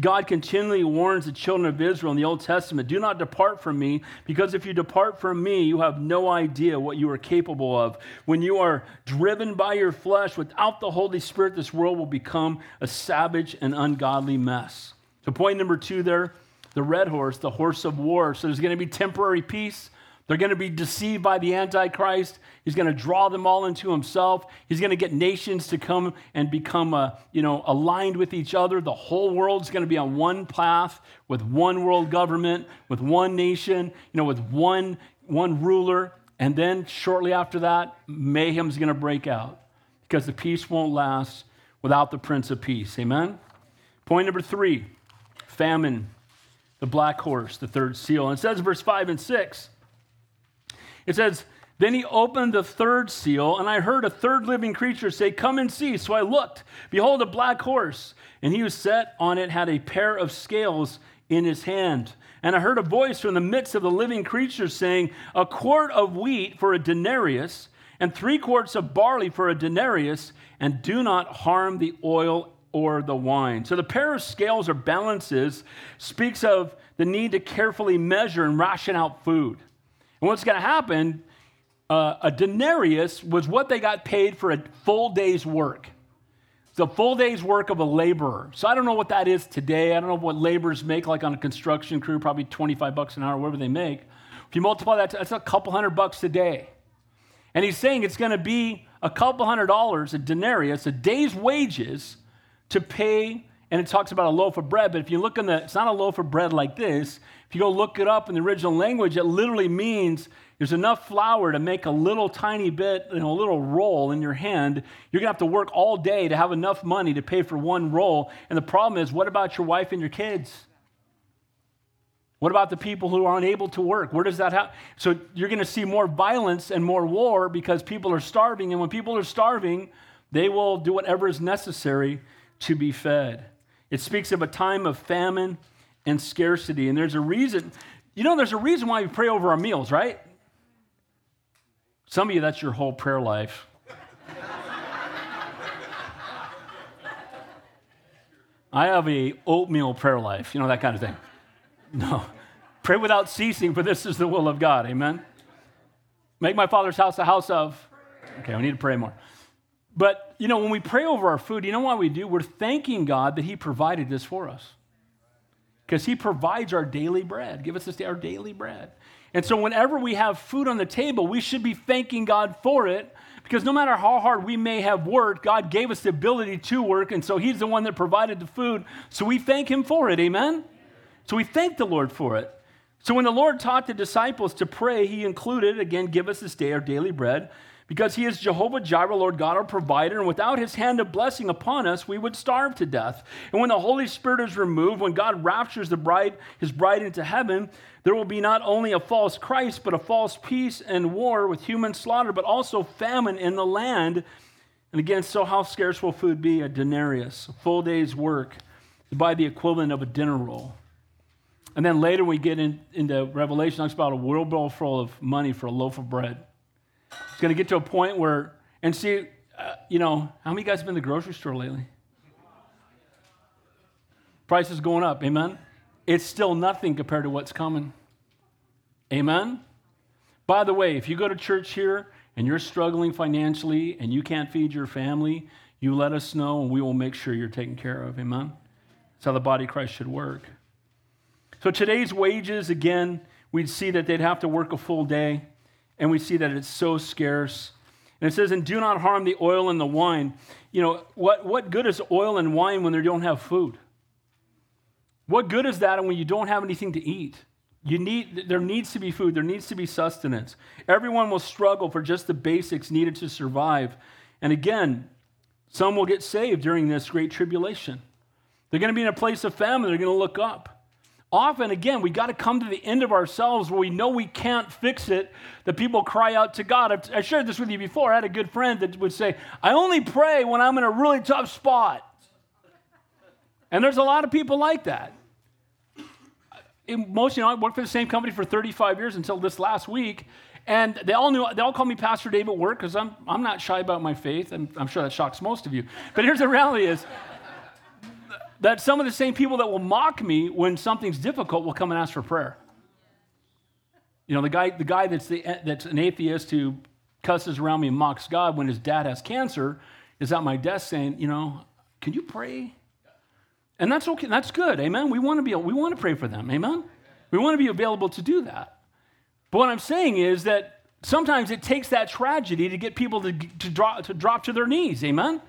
God continually warns the children of Israel in the Old Testament, do not depart from me, because if you depart from me, you have no idea what you are capable of. When you are driven by your flesh without the Holy Spirit, this world will become a savage and ungodly mess. So point number two there, the red horse, the horse of war. So there's going to be temporary peace. They're going to be deceived by the Antichrist. He's going to draw them all into himself. He's going to get nations to come and become aligned with each other. The whole world's going to be on one path with one world government, with one nation, with one ruler. And then shortly after that, mayhem's going to break out because the peace won't last without the Prince of Peace. Amen? Point number three, famine, the black horse, the third seal. And it says verse 5 and 6, it says, then he opened the third seal, and I heard a third living creature say, come and see. So I looked, behold, a black horse, and he who sat on it had a pair of scales in his hand. And I heard a voice from the midst of the living creatures saying, a quart of wheat for a denarius, and 3 quarts of barley for a denarius, and do not harm the oil or the wine. So the pair of scales or balances speaks of the need to carefully measure and ration out food. And what's going to happen, a denarius was what they got paid for a full day's work. It's a full day's work of a laborer. So I don't know what that is today. I don't know what laborers make, like on a construction crew, probably $25 an hour, whatever they make. If you multiply that, that's a couple $100 a day. And he's saying it's going to be a couple $100, a denarius, a day's wages to pay and it talks about a loaf of bread, but if you look in it's not a loaf of bread like this. If you go look it up in the original language, it literally means there's enough flour to make a little tiny bit, a little roll in your hand. You're going to have to work all day to have enough money to pay for one roll. And the problem is, what about your wife and your kids? What about the people who aren't able to work? Where does that happen? So you're going to see more violence and more war because people are starving. And when people are starving, they will do whatever is necessary to be fed. It speaks of a time of famine and scarcity. And there's a reason, there's a reason why we pray over our meals, right? Some of you, that's your whole prayer life. I have a oatmeal prayer life, that kind of thing. No, pray without ceasing, for this is the will of God, amen? Make my Father's house a house of, okay, we need to pray more. But, when we pray over our food, why we do? We're thanking God that he provided this for us. Because he provides our daily bread. Give us this day our daily bread. And so whenever we have food on the table, we should be thanking God for it, because no matter how hard we may have worked, God gave us the ability to work, and so he's the one that provided the food, so we thank him for it, amen? So we thank the Lord for it. So when the Lord taught the disciples to pray, he included, again, give us this day our daily bread, because he is Jehovah Jireh, Lord God, our provider, and without his hand of blessing upon us, we would starve to death. And when the Holy Spirit is removed, when God raptures the bride, his bride into heaven, there will be not only a false Christ, but a false peace and war with human slaughter, but also famine in the land. And again, so how scarce will food be? A denarius, a full day's work, by the equivalent of a dinner roll. And then later we get into Revelation, it talks about a wheelbarrow full of money for a loaf of bread. It's going to get to a point where, and see, how many of you guys have been to the grocery store lately? Price is going up, amen? It's still nothing compared to what's coming, amen? By the way, if you go to church here and you're struggling financially and you can't feed your family, you let us know and we will make sure you're taken care of, amen? That's how the body of Christ should work. So today's wages, again, we'd see that they'd have to work a full day, and we see that it's so scarce. And it says, and do not harm the oil and the wine. What good is oil and wine when they don't have food? What good is that when you don't have anything to eat? There needs to be food. There needs to be sustenance. Everyone will struggle for just the basics needed to survive. And again, some will get saved during this great tribulation. They're going to be in a place of famine. They're going to look up. Often, again, we got to come to the end of ourselves where we know we can't fix it, that people cry out to God. I shared this with you before. I had a good friend that would say, I only pray when I'm in a really tough spot. And there's a lot of people like that. I worked for the same company for 35 years until this last week, and they all call me Pastor Dave at work because I'm not shy about my faith. I'm sure that shocks most of you. But here's the reality is, that some of the same people that will mock me when something's difficult will come and ask for prayer. The guy that's an atheist who cusses around me and mocks God when his dad has cancer is at my desk saying, can you pray? And that's okay. That's good. Amen. We want to pray for them. Amen. We want to be available to do that. But what I'm saying is that sometimes it takes that tragedy to get people to drop to their knees. Amen.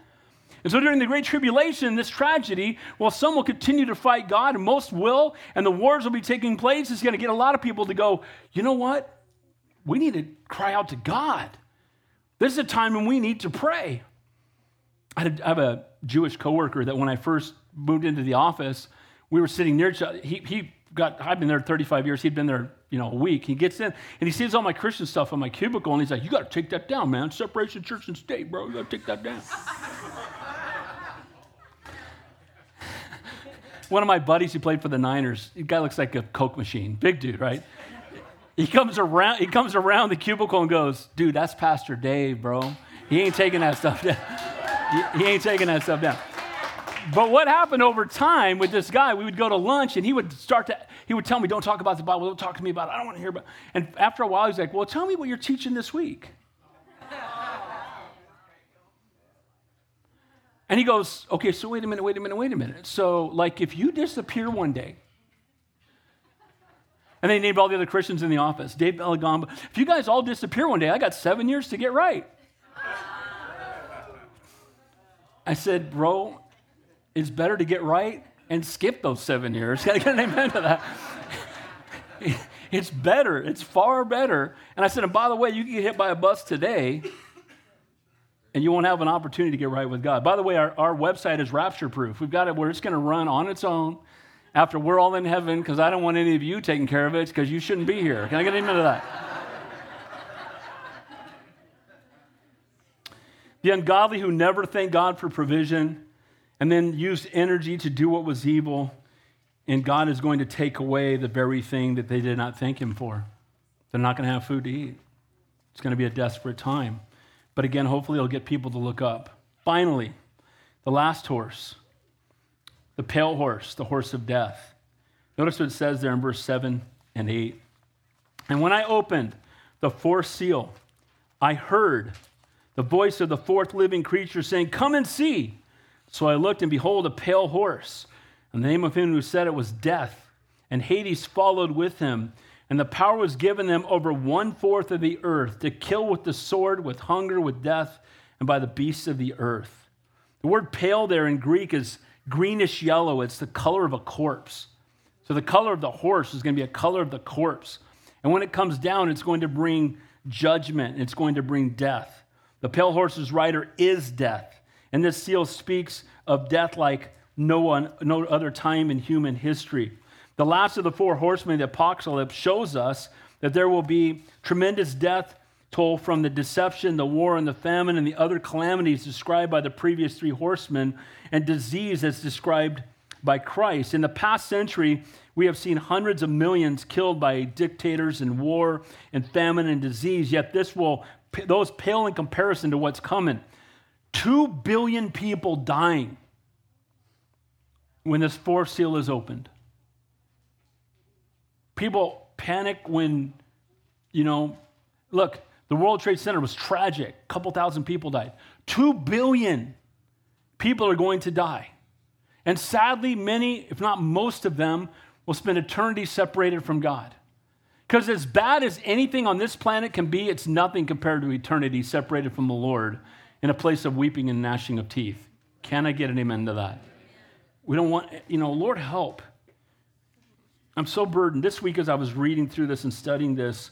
And so during the Great Tribulation, this tragedy, some will continue to fight God, and most will, and the wars will be taking place. It's going to get a lot of people to go, you know what? We need to cry out to God. This is a time when we need to pray. I have a Jewish coworker that when I first moved into the office, we were sitting near each other. I've been there 35 years. He'd been there, a week. He gets in, and he sees all my Christian stuff on my cubicle, and he's like, you got to take that down, man. Separation of church and state, bro. You got to take that down. One of my buddies who played for the Niners, the guy looks like a Coke machine. Big dude, right? He comes around the cubicle and goes, dude, that's Pastor Dave, bro. He ain't taking that stuff down. He ain't taking that stuff down. But what happened over time with this guy, we would go to lunch and he would tell me, don't talk about the Bible. Don't talk to me about it. I don't want to hear about it. And after a while, he's like, well, tell me what you're teaching this week. And he goes, okay, so wait a minute. So, if you disappear one day, and they named all the other Christians in the office, Dave Belagamba, if you guys all disappear one day, I got 7 years to get right. I said, bro, it's better to get right and skip those 7 years. Got to get an amen to that. It's better. It's far better. And I said, and by the way, you can get hit by a bus today, and you won't have an opportunity to get right with God. By the way, our website is rapture-proof. We've got it where it's going to run on its own after we're all in heaven, because I don't want any of you taking care of it, because you shouldn't be here. Can I get an amen to that? The ungodly who never thank God for provision and then used energy to do what was evil, and God is going to take away the very thing that they did not thank him for. They're not going to have food to eat. It's going to be a desperate time. But again, hopefully it'll get people to look up. Finally, the last horse, the pale horse, the horse of death. Notice what it says there in verse 7 and 8. And when I opened the fourth seal, I heard the voice of the fourth living creature saying, "Come and see." So I looked, and behold, a pale horse. And the name of him who said it was Death, and Hades followed with him. And the power was given them over 1/4 of the earth, to kill with the sword, with hunger, with death, and by the beasts of the earth. The word pale there in Greek is greenish yellow. It's the color of a corpse. So the color of the horse is going to be a color of the corpse. And when it comes down, it's going to bring judgment. It's going to bring death. The pale horse's rider is death, and this seal speaks of death like no other time in human history. The last of the four horsemen of the apocalypse shows us that there will be tremendous death toll from the deception, the war, and the famine, and the other calamities described by the previous three horsemen, and disease as described by Christ. In the past century, we have seen hundreds of millions killed by dictators in war and famine and disease, yet those pale in comparison to what's coming. 2 billion people dying when this fourth seal is opened. People panic when, look, the World Trade Center was tragic. A couple thousand people died. 2 billion people are going to die. And sadly, many, if not most of them, will spend eternity separated from God. Because as bad as anything on this planet can be, it's nothing compared to eternity separated from the Lord in a place of weeping and gnashing of teeth. Can I get an amen to that? We don't want, Lord help. I'm so burdened. This week as I was reading through this and studying this,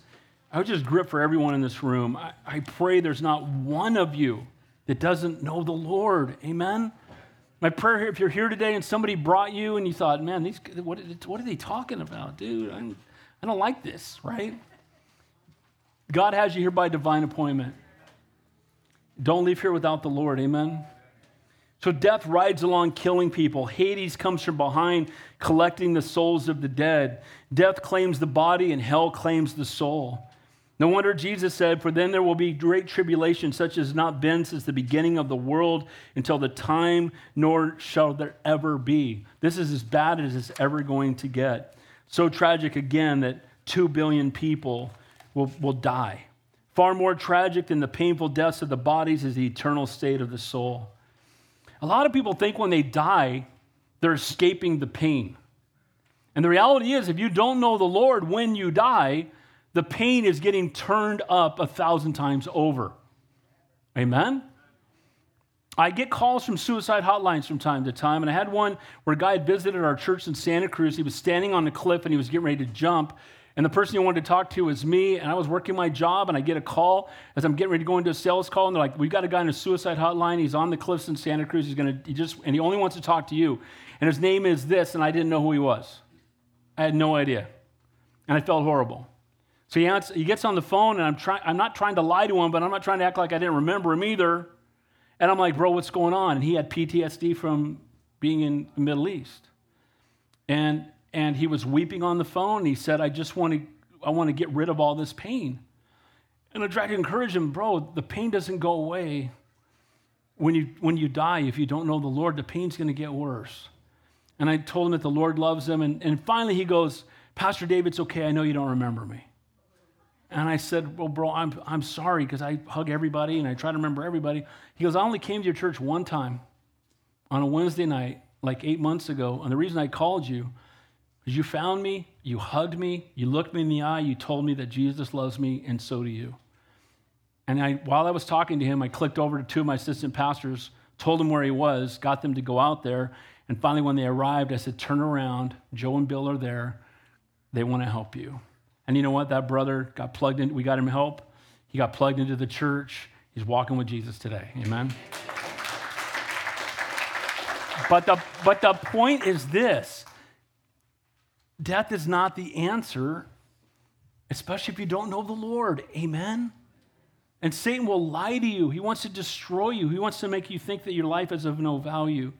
I was just gripped for everyone in this room. I pray there's not one of you that doesn't know the Lord. Amen? My prayer here, if you're here today and somebody brought you and you thought, man, what are they talking about, dude? I don't like this, right? God has you here by divine appointment. Don't leave here without the Lord, amen? So death rides along killing people. Hades comes from behind collecting the souls of the dead. Death claims the body and hell claims the soul. No wonder Jesus said, "For then there will be great tribulation, such as has not been since the beginning of the world until the time, nor shall there ever be." This is as bad as it's ever going to get. So tragic, again, that 2 billion people will die. Far more tragic than the painful deaths of the bodies is the eternal state of the soul. A lot of people think when they die, they're escaping the pain. And the reality is, if you don't know the Lord when you die, the pain is getting turned up 1,000 times over. Amen? I get calls from suicide hotlines from time to time, and I had one where a guy had visited our church in Santa Cruz. He was standing on the cliff, and he was getting ready to jump, and the person he wanted to talk to was me, and I was working my job, and I get a call as I'm getting ready to go into a sales call, and they're like, "We've got a guy in a suicide hotline. He's on the cliffs in Santa Cruz. He only wants to talk to you, and his name is this," and I didn't know who he was. I had no idea, and I felt horrible. So he gets on the phone, and I'm not trying to lie to him, but I'm not trying to act like I didn't remember him either. And I'm like, "Bro, what's going on?" And he had PTSD from being in the Middle East. And he was weeping on the phone. He said, I want to get rid of all this pain. And I tried to encourage him, "Bro, the pain doesn't go away. When you die, if you don't know the Lord, the pain's going to get worse." And I told him that the Lord loves him. And finally he goes, "Pastor Dave, it's okay. I know you don't remember me." And I said, "Well, bro, I'm sorry, because I hug everybody and I try to remember everybody." He goes, "I only came to your church one time on a Wednesday night, like 8 months ago. And the reason I called you is you found me, you hugged me, you looked me in the eye, you told me that Jesus loves me, and so do you." And while I was talking to him, I clicked over to two of my assistant pastors, told them where he was, got them to go out there. And finally, when they arrived, I said, turn around. Joe and Bill are there. They want to help you. And you know what? That brother got plugged in. We got him help. He got plugged into the church. He's walking with Jesus today. Amen. But the point is this. Death is not the answer, especially if you don't know the Lord. Amen. And Satan will lie to you. He wants to destroy you. He wants to make you think that your life is of no value.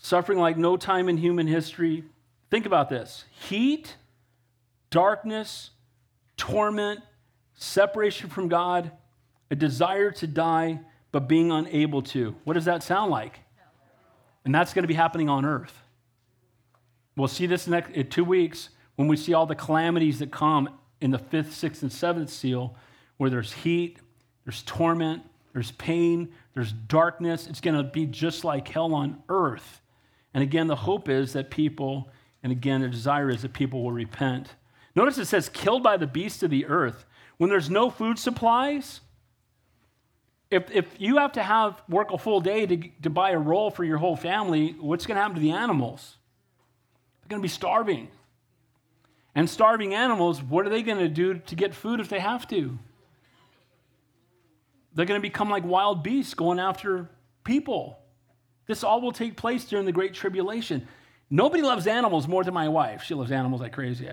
Suffering like no time in human history. Think about this. Heat, darkness, torment, separation from God, a desire to die, but being unable to. What does that sound like? And that's going to be happening on earth. We'll see this next in 2 weeks when we see all the calamities that come in the 5th, 6th, and 7th seal, where there's heat, there's torment, there's pain, there's darkness. It's going to be just like hell on earth. And again, the hope is that people, and again, the desire is that people will repent. Notice it says, killed by the beast of the earth. When there's no food supplies, if you have to work a full day to buy a roll for your whole family, what's going to happen to the animals? They're going to be starving. And starving animals, what are they going to do to get food if they have to? They're going to become like wild beasts going after people. This all will take place during the Great Tribulation. Nobody loves animals more than my wife. She loves animals like crazy.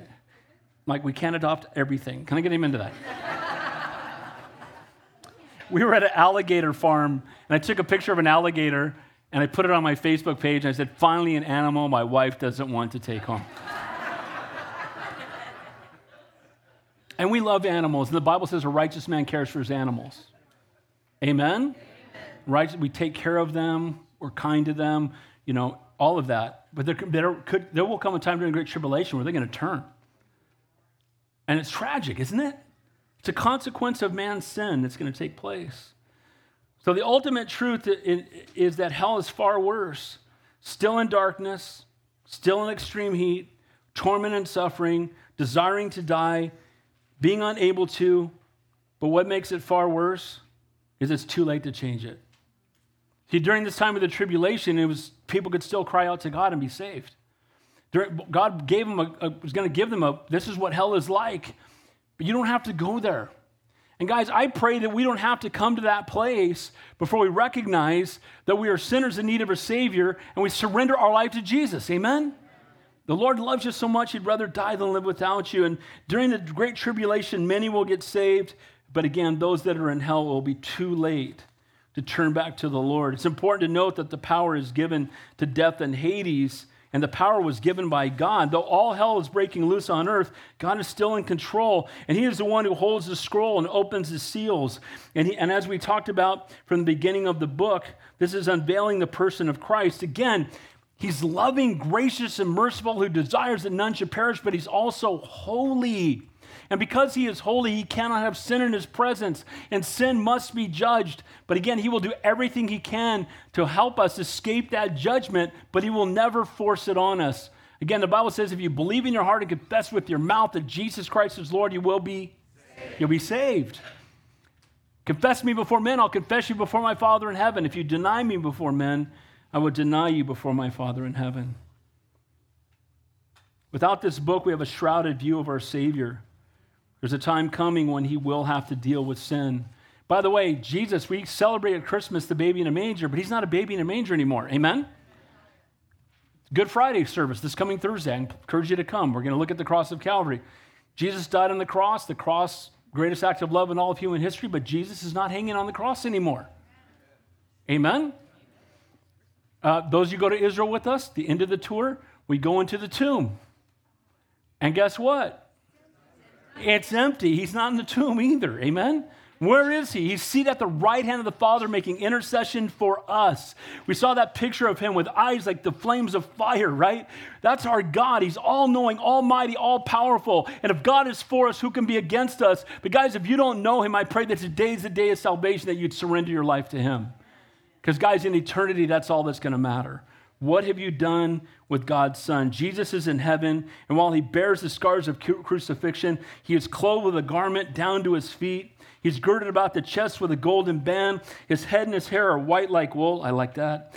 Like, we can't adopt everything. Can I get him into that? We were at an alligator farm, and I took a picture of an alligator, and I put it on my Facebook page, and I said, finally an animal my wife doesn't want to take home. And we love animals. And the Bible says a righteous man cares for his animals. Amen? Amen. Right? We take care of them. We're kind to them, you know, all of that. But there will come a time during the Great Tribulation where they're going to turn. And it's tragic, isn't it? It's a consequence of man's sin that's going to take place. So the ultimate truth is that hell is far worse. Still in darkness, still in extreme heat, torment and suffering, desiring to die, being unable to. But what makes it far worse is it's too late to change it. See, during this time of the tribulation, people could still cry out to God and be saved. God gave them was going to give them this is what hell is like, but you don't have to go there. And guys, I pray that we don't have to come to that place before we recognize that we are sinners in need of a Savior and we surrender our life to Jesus. Amen? The Lord loves you so much, he'd rather die than live without you. And during the Great Tribulation, many will get saved, but again, those that are in hell will be too late to turn back to the Lord. It's important to note that the power is given to death and Hades, and the power was given by God. Though all hell is breaking loose on earth, God is still in control, and he is the one who holds the scroll and opens the seals. And as we talked about from the beginning of the book, this is unveiling the person of Christ. Again, he's loving, gracious, and merciful, who desires that none should perish, but he's also holy. And because he is holy, he cannot have sin in his presence, and sin must be judged. But again, he will do everything he can to help us escape that judgment, but he will never force it on us. Again, the Bible says if you believe in your heart and confess with your mouth that Jesus Christ is Lord, you'll be saved. Confess me before men, I'll confess you before my Father in heaven. If you deny me before men, I will deny you before my Father in heaven. Without this book, we have a shrouded view of our Savior. There's a time coming when he will have to deal with sin. By the way, Jesus, we celebrate at Christmas the baby in a manger, but he's not a baby in a manger anymore. Amen? Good Friday service this coming Thursday. I encourage you to come. We're going to look at the cross of Calvary. Jesus died on the cross, greatest act of love in all of human history, but Jesus is not hanging on the cross anymore. Amen? Those of you who go to Israel with us, the end of the tour, we go into the tomb. And guess what? It's empty. He's not in the tomb either. Amen? Where is he? He's seated at the right hand of the Father making intercession for us. We saw that picture of him with eyes like the flames of fire, right? That's our God. He's all-knowing, almighty, all-powerful. And if God is for us, who can be against us? But guys, if you don't know him, I pray that today's the day of salvation, that you'd surrender your life to him. Because guys, in eternity, that's all that's going to matter. What have you done with God's Son? Jesus is in heaven, and while he bears the scars of crucifixion, he is clothed with a garment down to his feet. He's girded about the chest with a golden band. His head and his hair are white like wool. I like that.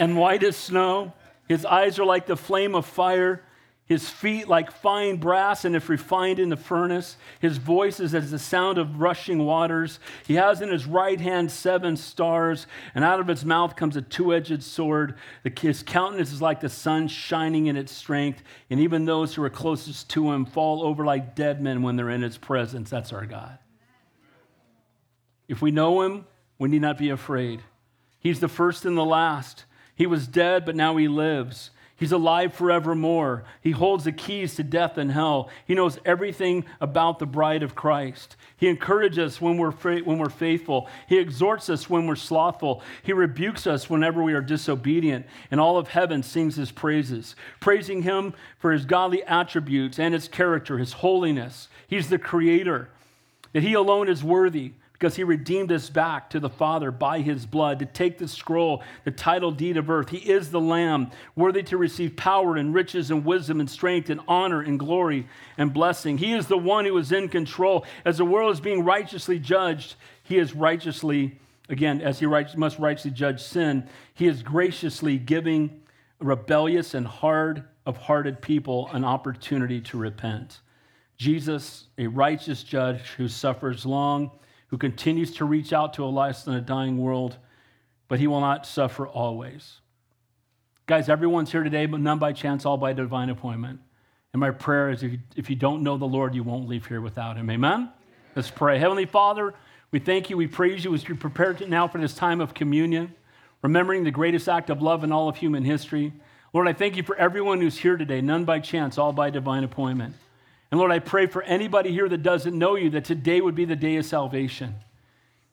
and white as snow. His eyes are like the flame of fire. His feet like fine brass, and if refined in the furnace. His voice is as the sound of rushing waters. He has in his right hand 7 stars, and out of his mouth comes a two-edged sword. His countenance is like the sun shining in its strength, and even those who are closest to him fall over like dead men when they're in his presence. That's our God. If we know him, we need not be afraid. He's the first and the last. He was dead, but now he lives. He's alive forevermore. He holds the keys to death and hell. He knows everything about the bride of Christ. He encourages us when we're faithful. He exhorts us when we're slothful. He rebukes us whenever we are disobedient. And all of heaven sings his praises, praising him for his godly attributes and his character, his holiness. He's the creator, that he alone is worthy, because he redeemed us back to the Father by his blood, to take the scroll, the title deed of earth. He is the Lamb, worthy to receive power and riches and wisdom and strength and honor and glory and blessing. He is the one who is in control. As the world is being righteously judged, he is righteously, again, as he must righteously judge sin, he is graciously giving rebellious and hard-of-hearted people an opportunity to repent. Jesus, a righteous judge who suffers long, who continues to reach out to a lost and a dying world, but he will not suffer always. Guys, everyone's here today, but none by chance, all by divine appointment. And my prayer is if you don't know the Lord, you won't leave here without him. Amen? Amen. Let's pray. Heavenly Father, we thank you, we praise you as you prepare now for this time of communion, remembering the greatest act of love in all of human history. Lord, I thank you for everyone who's here today, none by chance, all by divine appointment. And Lord, I pray for anybody here that doesn't know you, that today would be the day of salvation.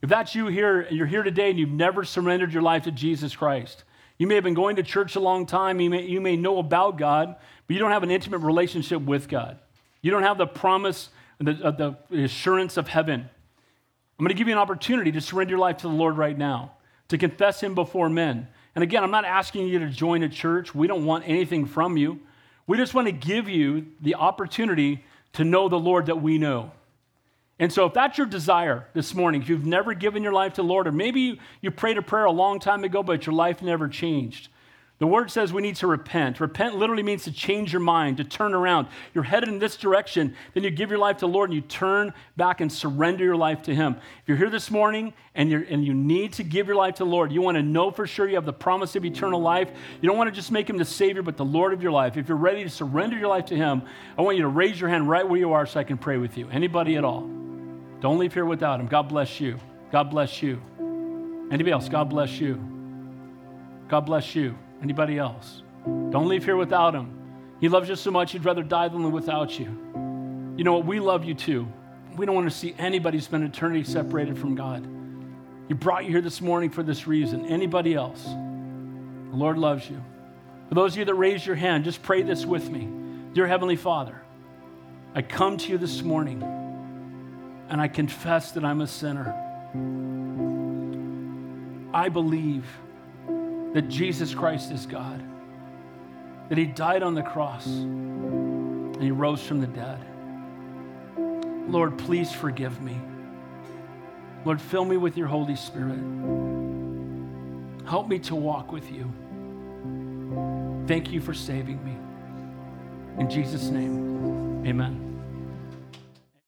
If that's you here, and you're here today and you've never surrendered your life to Jesus Christ, you may have been going to church a long time, you may know about God, but you don't have an intimate relationship with God. You don't have the promise, the assurance of heaven. I'm going to give you an opportunity to surrender your life to the Lord right now, to confess him before men. And again, I'm not asking you to join a church. We don't want anything from you. We just want to give you the opportunity to know the Lord that we know. And so if that's your desire this morning, if you've never given your life to the Lord, or maybe you prayed a prayer a long time ago, but your life never changed. The word says we need to repent. Repent literally means to change your mind, to turn around. You're headed in this direction, then you give your life to the Lord and you turn back and surrender your life to him. If you're here this morning and you need to give your life to the Lord, you want to know for sure you have the promise of eternal life. You don't want to just make him the Savior, but the Lord of your life. If you're ready to surrender your life to him, I want you to raise your hand right where you are so I can pray with you. Anybody at all. Don't leave here without him. God bless you. God bless you. Anybody else? God bless you. God bless you. Anybody else? Don't leave here without him. He loves you so much, he'd rather die than live without you. You know what? We love you too. We don't want to see anybody spend eternity separated from God. He brought you here this morning for this reason. Anybody else? The Lord loves you. For those of you that raised your hand, just pray this with me. Dear Heavenly Father, I come to you this morning and I confess that I'm a sinner. I believe that Jesus Christ is God, that he died on the cross and he rose from the dead. Lord, please forgive me. Lord, fill me with your Holy Spirit. Help me to walk with you. Thank you for saving me. In Jesus' name, amen.